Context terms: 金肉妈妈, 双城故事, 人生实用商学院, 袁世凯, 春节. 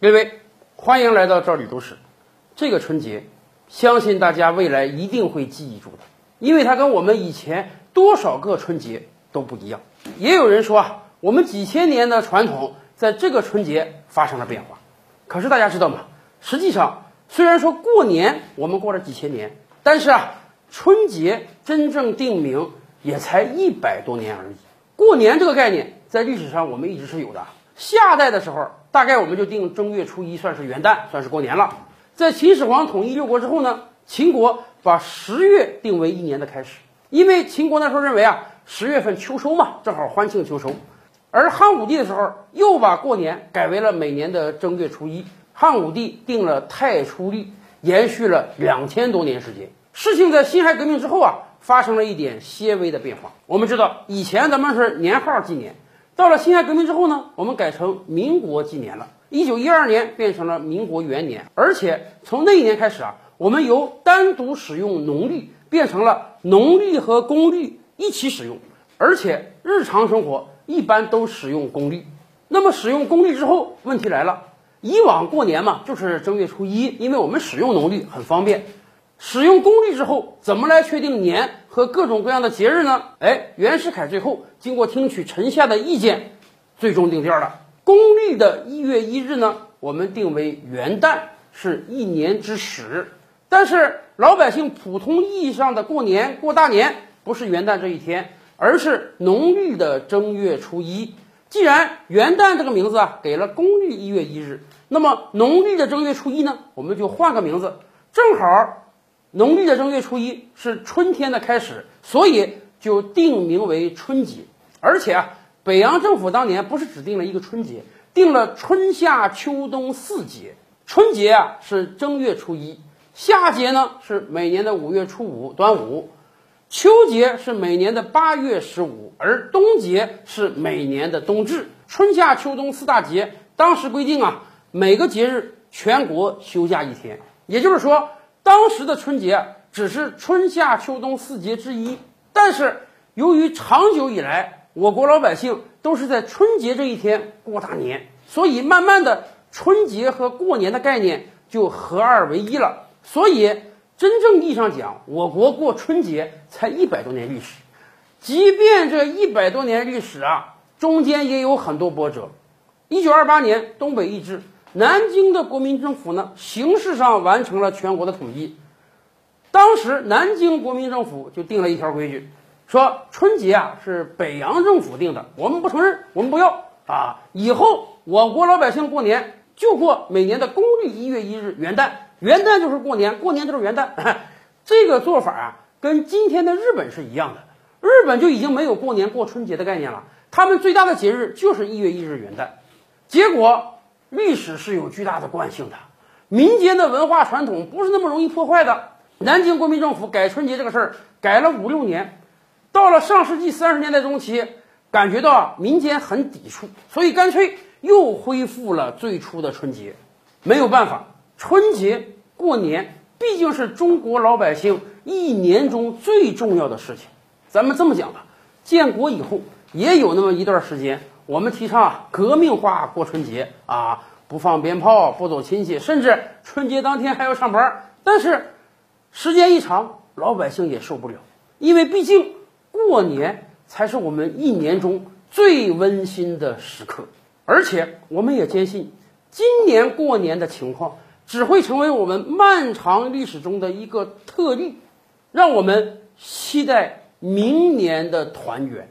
各位，欢迎来到赵吕都市。这个春节，相信大家未来一定会记忆住的，因为它跟我们以前多少个春节都不一样。也有人说啊，我们几千年的传统在这个春节发生了变化。可是大家知道吗？实际上，虽然说过年我们过了几千年，但是啊，春节真正定名也才100多年而已。过年这个概念在历史上我们一直是有的。夏代的时候，大概我们就定正月初一算是元旦，算是过年了。在秦始皇统一六国之后呢，秦国把10月定为一年的开始，因为秦国那时候认为啊，10月份秋收嘛，正好欢庆秋收。而汉武帝的时候又把过年改为了每年的正月初一，汉武帝定了太初历，延续了2000多年时间。事情在辛亥革命之后啊，发生了一点些微的变化。我们知道，以前咱们是年号纪年，到了辛亥革命之后呢，我们改成民国纪年了。1912年变成了民国元年，而且从那一年开始啊，我们由单独使用农历变成了农历和公历一起使用，而且日常生活一般都使用公历。那么使用公历之后，问题来了，以往过年嘛，就是正月初一，因为我们使用农历很方便。使用公历之后，怎么来确定年和各种各样的节日呢？袁世凯最后经过听取臣下的意见，最终定调了。公历的1月1日呢，我们定为元旦，是一年之始。但是老百姓普通意义上的过年过大年，不是元旦这一天，而是农历的正月初一。既然元旦这个名字啊给了公历1月1日，那么农历的正月初一呢，我们就换个名字，正好。农历的正月初一是春天的开始，所以就定名为春节。而且啊，北洋政府当年不是只定了一个春节，定了春夏秋冬4节。春节啊是正月初一，夏节呢是每年的5月初5端午，秋节是每年的8月15，而冬节是每年的冬至。春夏秋冬4大节，当时规定啊，每个节日全国休假1天，也就是说。当时的春节只是春夏秋冬4节之一，但是由于长久以来我国老百姓都是在春节这一天过大年，所以慢慢的春节和过年的概念就合二为一了。所以真正意义上讲，我国过春节才100多年历史。即便这100多年历史啊，中间也有很多波折。1928年东北易帜，南京的国民政府呢，形式上完成了全国的统一。当时南京国民政府就定了一条规矩，说春节啊是北洋政府定的，我们不承认，我们不要啊。以后我国老百姓过年就过每年的公历1月1日元旦，元旦就是过年，过年就是元旦。这个做法啊，跟今天的日本是一样的。日本就已经没有过年过春节的概念了，他们最大的节日就是1月1日元旦。结果。历史是有巨大的惯性的，民间的文化传统不是那么容易破坏的。南京国民政府改春节这个事儿改了5、6年，到了上世纪30年代中期，感觉到啊民间很抵触，所以干脆又恢复了最初的春节。没有办法，春节过年毕竟是中国老百姓一年中最重要的事情。咱们这么讲吧，建国以后也有那么一段时间。我们提倡革命化过春节啊，不放鞭炮，不走亲戚，甚至春节当天还要上班。但是时间一长，老百姓也受不了，因为毕竟过年才是我们一年中最温馨的时刻。而且我们也坚信，今年过年的情况只会成为我们漫长历史中的一个特例，让我们期待明年的团圆。